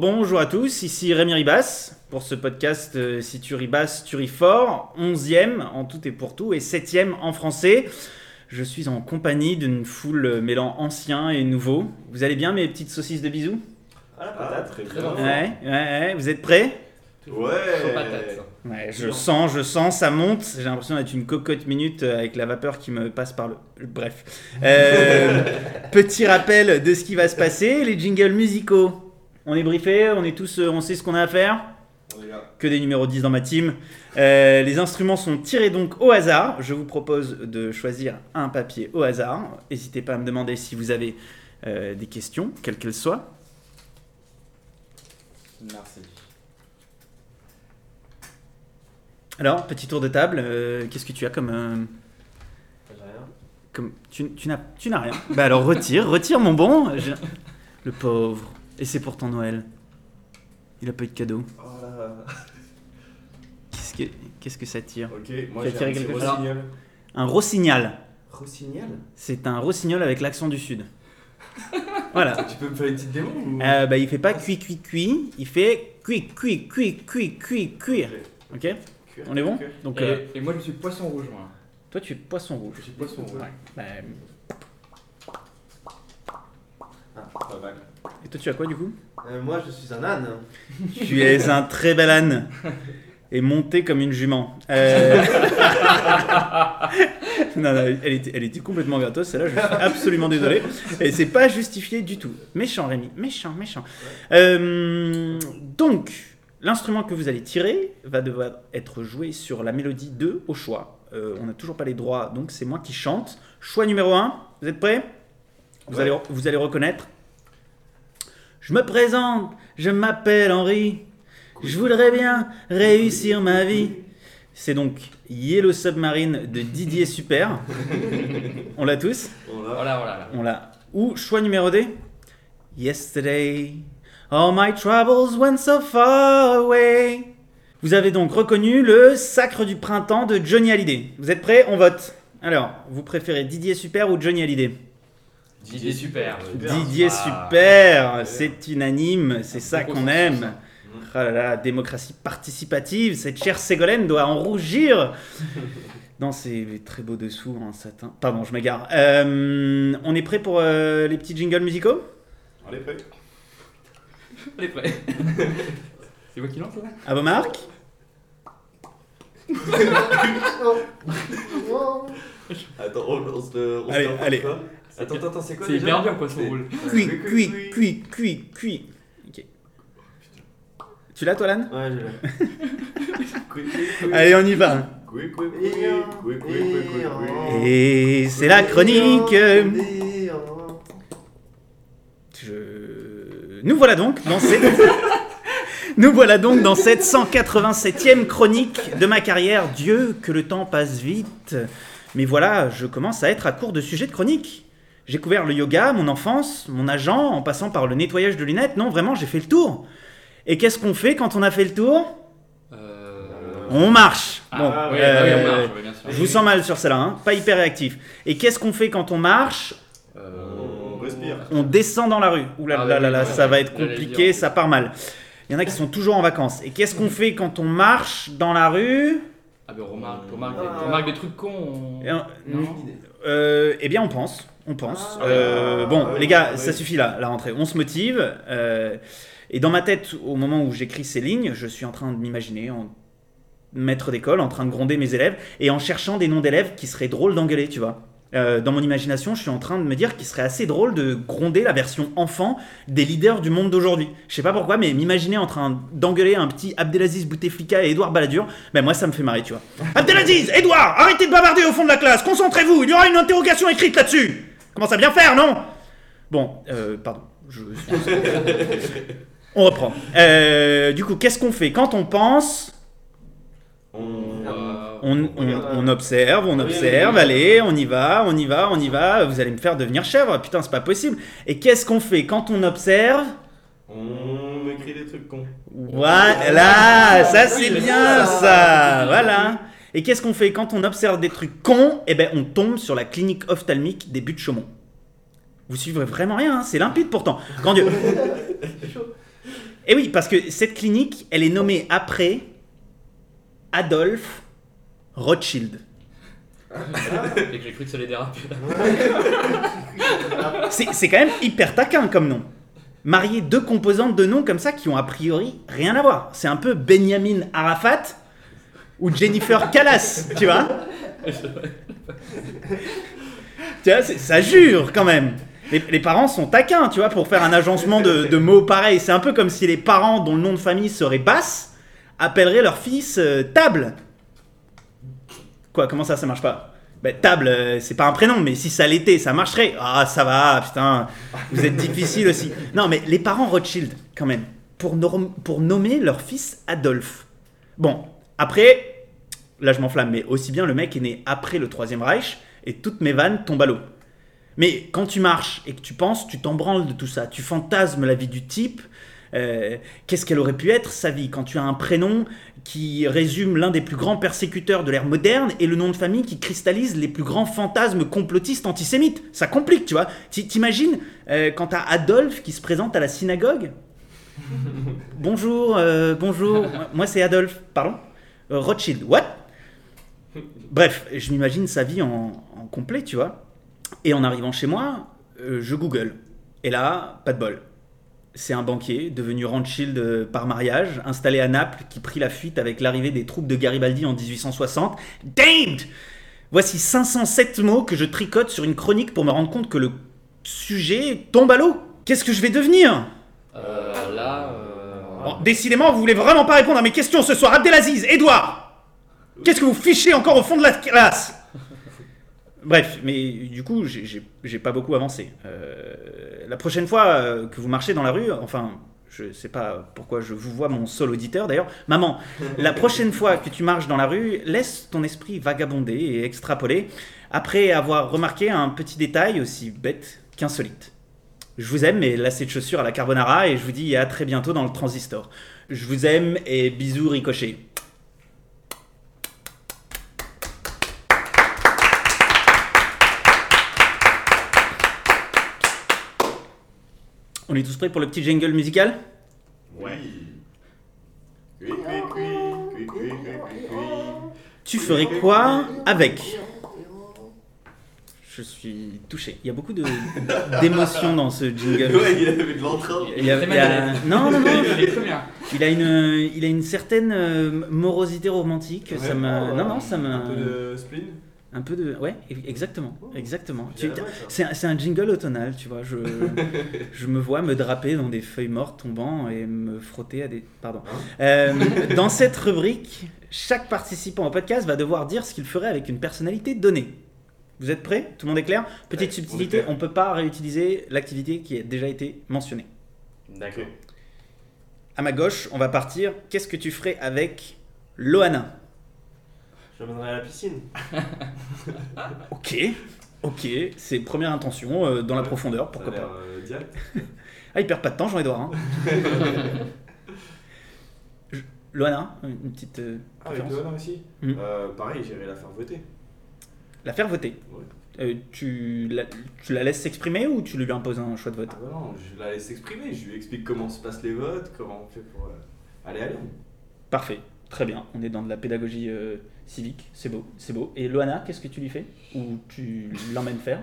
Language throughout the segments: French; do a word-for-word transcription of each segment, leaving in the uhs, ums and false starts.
Bonjour à tous, ici Rémi Ribas pour ce podcast euh, Si tu ribas, tu ris fort, onzième en tout et pour tout et septième en français. Je suis en compagnie d'une foule mêlant anciens et nouveaux. Vous allez bien mes petites saucisses de bisous? Ah, ah très bien. Ouais, ouais, ouais, vous êtes prêts? Ouais. Ouais, je sens, je sens, ça monte. J'ai l'impression d'être une cocotte minute avec la vapeur qui me passe par le... Bref. Euh, petit rappel de ce qui va se passer. Les jingles musicaux. On est briefés, on est tous, on sait ce qu'on a à faire. Que des numéros dix dans ma team. Euh, les instruments sont tirés donc au hasard. Je vous propose de choisir un papier au hasard. N'hésitez pas à me demander si vous avez euh, des questions, quelles qu'elles soient. Merci. Alors, petit tour de table, euh, qu'est-ce que tu as comme... Euh, rien. Comme, tu, tu, n'as, tu n'as rien. Bah alors retire, retire mon bon. Je... Le pauvre. Et c'est pourtant Noël. Il a pas eu de cadeau. Oh là là. Qu'est-ce que, qu'est-ce que ça tire? Ok, moi j'ai tiré un quelque chose. Un rossignol. Rossignol? C'est un rossignol avec l'accent du sud. Voilà. Tu peux me faire une petite démo ou... euh, Bah il fait pas cuit cuit cuit, il fait cuit cuit cuit cuit cuit cuit. Ok, okay. On est bon? Donc, et, euh... et moi je suis poisson rouge moi. Toi tu es poisson rouge. Je suis poisson rouge. Ouais. Bah... Ah, pas mal. Et toi tu as quoi du coup? euh, Moi je suis un âne. Tu es un très bel âne. Et monté comme une jument. Euh... non, non, elle était, elle était complètement gratos, celle-là, je suis absolument désolé. Et c'est pas justifié du tout. Méchant Rémi, méchant, méchant. Ouais. Euh... Donc... L'instrument que vous allez tirer va devoir être joué sur la mélodie deux au choix. Euh, on n'a toujours pas les droits, donc c'est moi qui chante. Choix numéro un, vous êtes prêts? Vous, ouais. allez, vous allez reconnaître. Je me présente, je m'appelle Henri. Je voudrais bien réussir ma vie. C'est donc Yellow Submarine de Didier Super. On l'a tous? On l'a. On l'a, on l'a. On l'a. Ou choix numéro deux. Yesterday. All my troubles went so far away. Vous avez donc reconnu le Sacre du printemps de Johnny Hallyday. Vous êtes prêts? On vote. Alors, vous préférez Didier Super ou Johnny Hallyday? Didier Super. Didier Super, ah, c'est unanime, c'est ça qu'on aime. Ah là là, démocratie participative, cette chère Ségolène doit en rougir. Dans ces très beaux dessous en satin. Pardon, je m'égare. Euh, on est prêts pour euh, les petits jingles musicaux? On est prêts. On est prêts. C'est moi qui lance là. À vos marques. Attends, on lance le. On allez, allez. Pas. Attends, attends, attends, c'est quoi? C'est hyper bien poisson rouge. Cuit, cuit, cuit, cuit, cuit. Ok. Oh, tu l'as toi, Lan? Ouais, je l'ai. Allez, on y va. Et c'est la chronique. Je. Nous voilà donc dans cette, nous voilà donc dans cette cent quatre-vingt-septième chronique de ma carrière. Dieu, que le temps passe vite. Mais voilà, je commence à être à court de sujets de chronique. J'ai couvert le yoga, mon enfance, mon agent, en passant par le nettoyage de lunettes. Non, vraiment, j'ai fait le tour. Et qu'est-ce qu'on fait quand on a fait le tour? euh... On marche. Bon, ah, oui, euh, oui, on marche, oui, bien sûr. Je vous sens mal sur celle-là, hein. Pas hyper réactif. Et qu'est-ce qu'on fait quand on marche? euh... On descend dans la rue. Ouh là ah, là, oui, là, oui, là oui, ça oui, va être compliqué, ça part mal. Il y en a qui sont toujours en vacances. Et qu'est-ce qu'on fait quand on marche dans la rue? Ah ben remarque, remarque, ah. Des, remarque des trucs cons. On... Non. Non. Euh, eh bien on pense, on pense. Ah, euh, ah, bon ah, les gars, ah, ça oui. Suffit là, la rentrée. On se motive. Euh, et dans ma tête, au moment où j'écris ces lignes, je suis en train de m'imaginer en maître d'école, en train de gronder mes élèves et en cherchant des noms d'élèves qui seraient drôles d'engueuler, tu vois. Euh, dans mon imagination, je suis en train de me dire qu'il serait assez drôle de gronder la version enfant des leaders du monde d'aujourd'hui. Je sais pas pourquoi, mais m'imaginer en train d'engueuler un petit Abdelaziz Bouteflika et Édouard Balladur, ben moi ça me fait marrer, tu vois. Abdelaziz, Édouard, arrêtez de bavarder au fond de la classe, concentrez-vous, il y aura une interrogation écrite là-dessus. Commence à bien faire, non? Bon, euh, pardon, je... On reprend. Euh, du coup, qu'est-ce qu'on fait quand on pense? On... On, on, on observe, on observe, oui, oui, oui. Allez, on y va, on y va, on y va, vous allez me faire devenir chèvre, putain c'est pas possible. Et qu'est-ce qu'on fait quand on observe? On écrit des trucs cons. Voilà, ça c'est bien ça, voilà. Et qu'est-ce qu'on fait quand on observe des trucs cons? Eh ben on tombe sur la clinique ophtalmique des Buttes-Chaumont. Vous suivrez vraiment rien, hein, c'est limpide pourtant. Grand Dieu. Et oui, parce que cette clinique, elle est nommée après Adolphe Rothschild. Et que j'ai cru que ça allait déraper. c'est, c'est quand même hyper taquin comme nom. Marier deux composantes de noms comme ça qui ont a priori rien à voir. C'est un peu Benjamin Arafat ou Jennifer Callas, tu vois. Tu vois, ça jure quand même. Les, les parents sont taquins, tu vois, pour faire un agencement de, de mots pareils. C'est un peu comme si les parents dont le nom de famille serait Basse appelleraient leur fils euh, Table. Quoi, comment ça, ça marche pas ? Bah, Table, euh, c'est pas un prénom, mais si ça l'était, ça marcherait. Ah, ça va, putain, vous êtes difficile aussi. Non, mais les parents Rothschild, quand même, pour, norm- pour nommer leur fils Adolphe. Bon, après, là je m'enflamme, mais aussi bien le mec est né après le Troisième Reich et toutes mes vannes tombent à l'eau. Mais quand tu marches et que tu penses, tu t'en branles de tout ça, tu fantasmes la vie du type. Euh, qu'est-ce qu'elle aurait pu être sa vie quand tu as un prénom qui résume l'un des plus grands persécuteurs de l'ère moderne et le nom de famille qui cristallise les plus grands fantasmes complotistes antisémites? Ça complique, tu vois. T'imagines euh, quand t'as Adolphe qui se présente à la synagogue. Bonjour, euh, bonjour, moi c'est Adolphe, pardon, euh, Rothschild, what? Bref, je m'imagine sa vie en, en complet, tu vois. Et en arrivant chez moi, euh, je Google. Et là, pas de bol. C'est un banquier, devenu Rothschild par mariage, installé à Naples, qui prit la fuite avec l'arrivée des troupes de Garibaldi en dix-huit cent soixante. Damned! Voici cinq cent sept mots que je tricote sur une chronique pour me rendre compte que le sujet tombe à l'eau. Qu'est-ce que je vais devenir? Euh, là... Euh... Bon, décidément, vous voulez vraiment pas répondre à mes questions ce soir. Abdelaziz, Edouard, qu'est-ce que vous fichez encore au fond de la classe? Bref, mais du coup, j'ai, j'ai, j'ai pas beaucoup avancé. Euh, la prochaine fois que vous marchez dans la rue, enfin, je sais pas pourquoi je vous vois, mon seul auditeur d'ailleurs, maman, la prochaine fois que tu marches dans la rue, laisse ton esprit vagabonder et extrapoler, après avoir remarqué un petit détail aussi bête qu'insolite. Je vous aime et lacets de chaussures à la carbonara, et je vous dis à très bientôt dans le transistor. Je vous aime et bisous ricochés. On est tous prêts pour le petit jingle musical ? Ouais. Oui, oui, oui, oui, oui, oui. Tu ferais quoi avec ? Je suis touché. Il y a beaucoup de, d'émotions dans ce jingle. Ouais, il avait de l'entrain. Il, il, a, il a... Non, non, non. Il a une, il a une certaine morosité romantique. Ouais, ça m'a... Non, non, ça m'a... Un peu de spleen ? Un peu de... Ouais, exactement, exactement. Tu... C'est, c'est un jingle automnal, tu vois. Je... je me vois me draper dans des feuilles mortes tombant et me frotter à des... Pardon. Euh, dans cette rubrique, chaque participant au podcast va devoir dire ce qu'il ferait avec une personnalité donnée. Vous êtes prêts ? Tout le monde est clair ? Petite ouais, subtilité, on ne peut pas réutiliser l'activité qui a déjà été mentionnée. D'accord. À ma gauche, on va partir. Qu'est-ce que tu ferais avec Loana ? Je l'emmènerai à la piscine. ok, ok, c'est première intention, euh, dans ouais, la profondeur, pourquoi pas. Euh, direct. ah, il perd pas de temps, Jean-Edouard. Hein. Je... Loana, une petite euh, ah, avec Loana aussi mmh. euh, Pareil, j'irai la faire voter. La faire voter ouais. euh, tu, la, tu la laisses s'exprimer ou tu lui imposes un choix de vote? ah bah Non, je la laisse s'exprimer, je lui explique comment se passent les votes, comment on fait pour euh, aller à Lyon. Parfait. Très bien, on est dans de la pédagogie euh, civique, c'est beau, c'est beau. Et Loana, qu'est-ce que tu lui fais? Ou tu l'emmènes faire?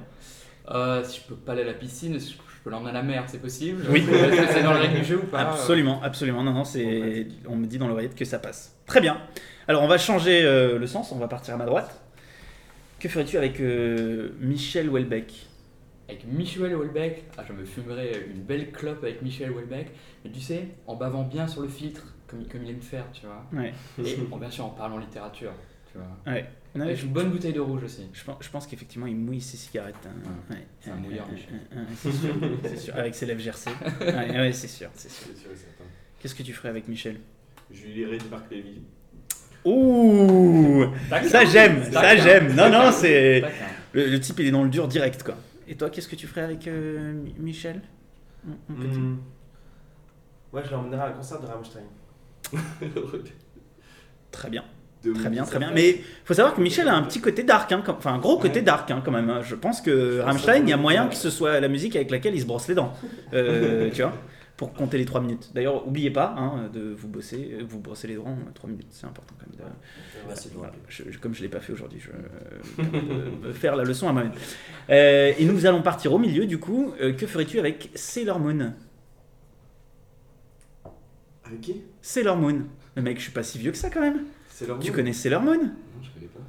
euh, Si je peux pas aller à la piscine, je peux l'emmener à la mer, c'est possible? Oui. C'est dans le règle du jeu ou pas? Absolument, absolument. Non, non, c'est... on me dit dans l'oreillette que ça passe. Très bien. Alors on va changer euh, le sens, on va partir à ma droite. Que ferais-tu avec euh, Michel Houellebecq? Avec Michel Houellebecq, ah, je me fumerais une belle clope avec Michel Houellebecq. Mais tu sais, en bavant bien sur le filtre. Comme, comme il aime faire, tu vois. Ouais. Et bon, bien sûr, en parlant littérature, tu vois. Ouais. Non, avec je... une bonne bouteille de rouge aussi. Je pense, je pense qu'effectivement, il mouille ses cigarettes. Hein. Ouais. Ouais. C'est un mouilleur, Michel. C'est sûr, c'est sûr. Avec ses lèvres gercées. ouais, ouais, c'est sûr, c'est sûr. C'est sûr et certain. Qu'est-ce que tu ferais avec Michel? Je lui lirais du Mark Lévy. Ouh, ça j'aime, ça j'aime. Non, non, c'est le, le type, il est dans le dur direct, quoi. Et toi, qu'est-ce que tu ferais avec euh, Michel? mmh. Ouais, je l'emmènerais à un concert de Rammstein. Très bien, de très bien, très bien. Mais il faut savoir que Michel a un petit côté dark, hein, comme, enfin un gros côté ouais. dark hein, quand même. Hein. Je pense que Rammstein, il y a moyen que ce soit la musique avec laquelle il se brosse les dents, euh, tu vois, pour compter les trois minutes. D'ailleurs, n'oubliez pas hein, de vous bosser, vous brosser les dents en trois minutes, c'est important quand même. De, ouais, c'est euh, voilà. je, je, comme je ne l'ai pas fait aujourd'hui, je euh, me de me faire la leçon à moi-même. Euh, et nous allons partir au milieu du coup. Euh, que ferais-tu avec Sailor Moon ? Avec qui ? Sailor Moon. Mais mec, je suis pas si vieux que ça quand même. Sailor Moon. Tu connais Sailor Moon ? Non, je connais pas.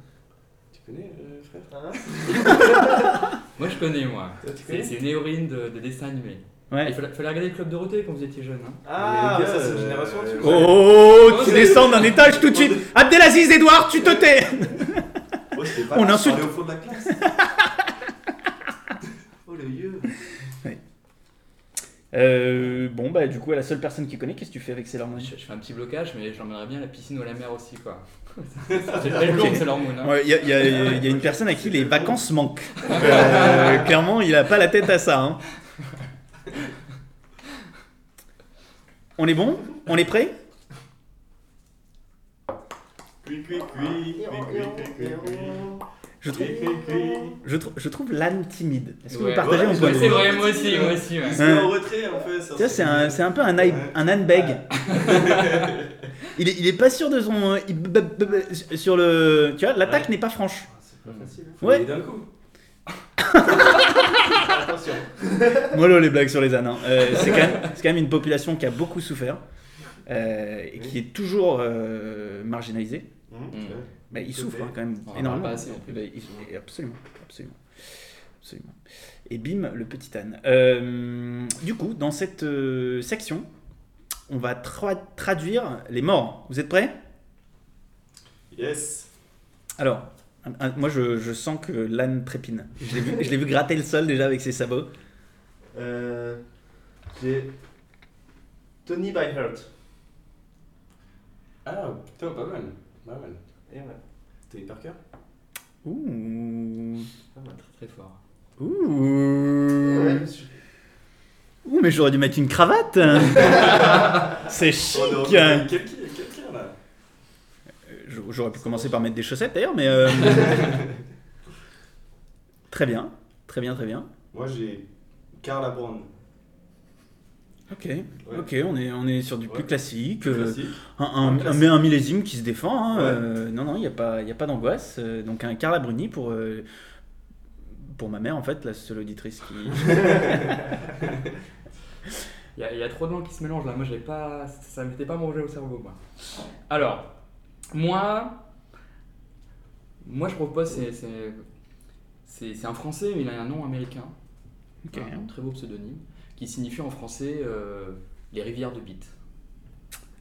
Tu connais, euh, frère ? Moi, je connais, moi. Toi, tu connais ? C'est, c'est une héroïne de, de dessin animé. Ouais. Il fallait, fallait regarder le Club Dorothée quand vous étiez jeune. Hein. Ah, gars, ça, c'est une génération. Euh... Tu oh, oh, tu descends d'un étage tout de suite. Abdelaziz, Edouard, tu te tais. Oh, pas on insulte. On est au fond de la classe. Oh, le vieux. Euh, bon bah du coup à la seule personne qui connaît, qu'est-ce que tu fais avec Sailor Moon ? Je, je fais un petit blocage, mais j'emmènerais bien à la piscine ou à la mer aussi quoi. C'est très long Sailor Moon. Hein. Il ouais, y, y, y, y a une personne à qui les vacances manquent. Euh, clairement il a pas la tête à ça. Hein. On est bon ? On est prêt ? Cui cui cui, cui cui. Je trouve, je, tr- je trouve l'âne timide. Est-ce que ouais. vous partagez mon point de vue ? C'est vrai, moi aussi, moi aussi. Ouais. Il se met en retrait, en fait. Ça, tu vois, c'est un, c'est un peu un, aïe, un âne bègue. il, est, il est pas sûr de son... Il, b, b, b, sur le... Tu vois, l'attaque ouais. n'est pas franche. C'est pas facile. Faut ouais. aller d'un coup. Attention. Mollo les blagues sur les ânes. Hein. Euh, c'est, quand même, c'est quand même une population qui a beaucoup souffert. Euh, et qui est toujours euh, marginalisée. Mmh. Mmh. Bah, ils souffrent hein, quand même on énormément. Pas assez, en fait. bah, ils... Absolument, absolument, absolument. Et bim, le petit âne. Euh, du coup, dans cette euh, section, on va tra- traduire les morts. Vous êtes prêts ? Yes. Alors, un, un, moi, je, je sens que l'âne trépine. Je l'ai, vu, je l'ai vu gratter le sol déjà avec ses sabots. Euh, j'ai Tony by Heart. Ah, putain, pas mal, pas mal. Et ouais. Tony Parker ? Ouh. Ah, bah, très très fort. Ouh. Ouais, je... Ouh, mais j'aurais dû mettre une cravate. C'est chic. Oh, non, quelqu'un, quelqu'un là. Euh, j'aurais pu c'est commencer bon. Par mettre des chaussettes d'ailleurs, mais. Euh... très bien, très bien, très bien. Moi j'ai Karla Bruni. Ok, ouais. ok, on est on est sur du ouais. plus classique, plus classique. Euh, un, un, un, un millésime qui se défend. Hein, ouais. euh, non non, il y a pas il y a pas d'angoisse. Euh, donc un Carla Bruni pour euh, pour ma mère en fait, la seule auditrice qui. Il y, y a trop de noms qui se mélangent là. Moi j'ai pas ça ne m'était pas mangé au cerveau moi. Alors moi moi je propose c'est c'est c'est, c'est un français mais il a un nom américain. Okay. Un, un très beau pseudonyme. Qui signifie en français euh, les rivières de bite.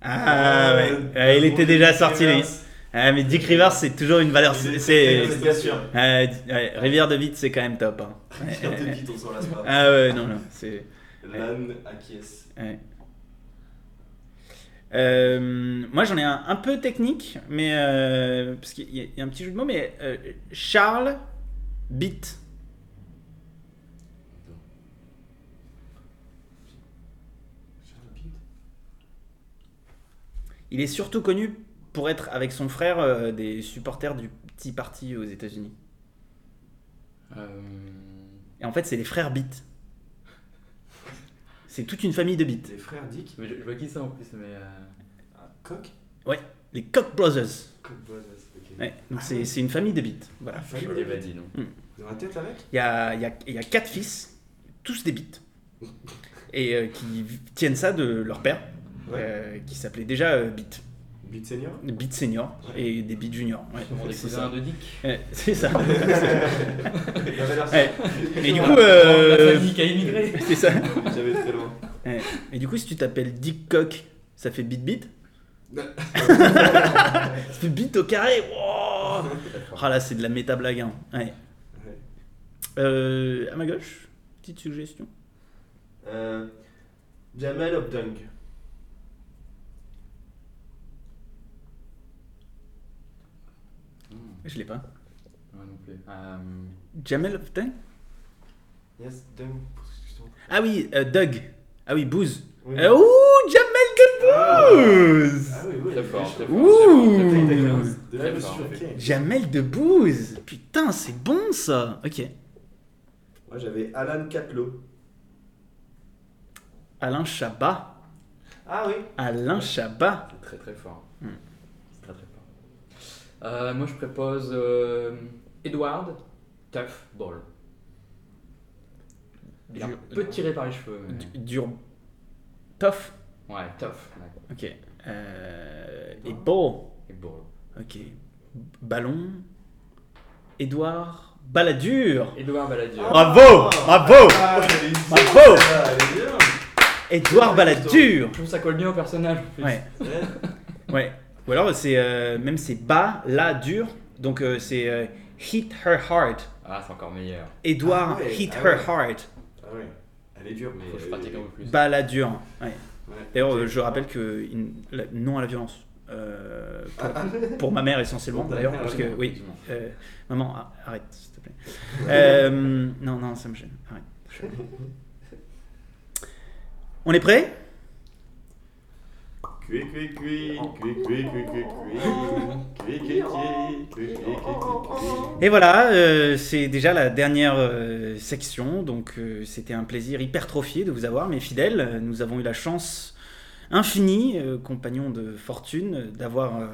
Ah euh, ouais, euh, il était déjà Dick sorti lui. Ah, mais Dick Rivers c'est toujours une valeur. C'est, c'est, c'est bien sûr. Euh, ouais, rivière de bite c'est quand même top. Hein. Rivière de bite on s'en lasse pas. Ah ouais non non c'est. L'âne acquiesce. Ouais. Euh, moi j'en ai un un peu technique mais euh, parce qu'il y a, y a un petit jeu de mots mais euh, Charles bite. Il est surtout connu pour être avec son frère euh, des supporters du Tea Party aux États-Unis. Euh... Et en fait, c'est les frères Beat. C'est toute une famille de Beat. Les frères Dick. Mais je, je vois qui ça en plus, mais euh... ah, Coq. Ouais, les Coq Brothers. Coq Brothers. Ok. Ouais, donc ah, c'est oui. c'est une famille de Beat. Voilà. Famille des badis, non. Mmh. Dans la tête avec. Il y a il y a il y a quatre fils, tous des Beat, et euh, qui tiennent ça de leur père. Ouais. Euh, qui s'appelait déjà euh, Beat. Beat Senior Beat Senior ouais. Et des Beat Junior. Ouais. Des c'est cousins ça. De Dick ouais, c'est ça. ouais. Et du coup... Euh... La famille qui a immigré. C'est ça. J'avais très loin. Ouais. Et du coup, si tu t'appelles Dick Cock, ça fait Beat Beat. Ça fait Beat au carré. Oh ah, là, c'est de la méta-blague. Hein. Ouais. Ouais. Euh, à ma gauche, petite suggestion. Euh, Jamel Obdung. Je l'ai pas. Ouais, non plus. Um... Jamel of Dung? Yes, Dung. Ah oui, euh, Doug. Ah oui, Booze. Oui. Euh, ouh, Jamel de Booze! Debouze. Ah oui, oui, d'accord. Ouh. Jamel Debouze. Putain, c'est bon ça. Ok. Moi j'avais Alan Catelot. Alain Chabat. Ah oui. Alain Chabat. C'est très très fort. Hmm. C'est très très fort. Euh, moi je propose euh, Edward Toughball. Dur, un peu tiré par les cheveux. Mais... Dur. Tough. Ouais, tough. Ok. Euh, et ball. Et ball. Ok. Ballon. Édouard Balladur. Édouard Balladur. Ah, bravo, ah, bravo, ah, bravo. Édouard Balladur. Je trouve ça colle bien au personnage. En fait. Ouais. Ouais. Ou alors c'est euh, même c'est bas, là dur. Donc euh, c'est euh, hit her hard. Ah, c'est encore meilleur. Édouard ah, ouais, hit ah, her ouais. hard. Ah oui, elle est dure, mais. Faut que je pratique un peu plus. Balladur, ouais. Ouais. D'ailleurs, okay. Je rappelle que non à la violence. Euh, pour, ah, pour ma mère, essentiellement, d'ailleurs. Parce que, oui. Euh, maman, arrête, s'il te plaît. Euh, non, non, ça me gêne. Arrête. On est prêt ? Cui, cui, cui, cui, cui, cui, cui, cui, cui, et voilà, euh, c'est déjà la dernière euh, section, donc euh, c'était un plaisir hypertrophié de vous avoir, mes fidèles. Nous avons eu la chance infinie, euh, compagnons de fortune, d'avoir... Euh,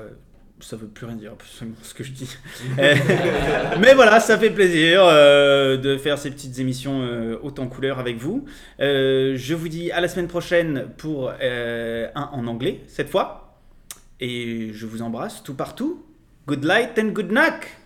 ça veut plus rien dire, absolument ce que je dis. Mais voilà, ça fait plaisir euh, de faire ces petites émissions euh, hautes en couleur avec vous. Euh, je vous dis à la semaine prochaine pour euh, un en anglais, cette fois. Et je vous embrasse tout partout. Good light and good night.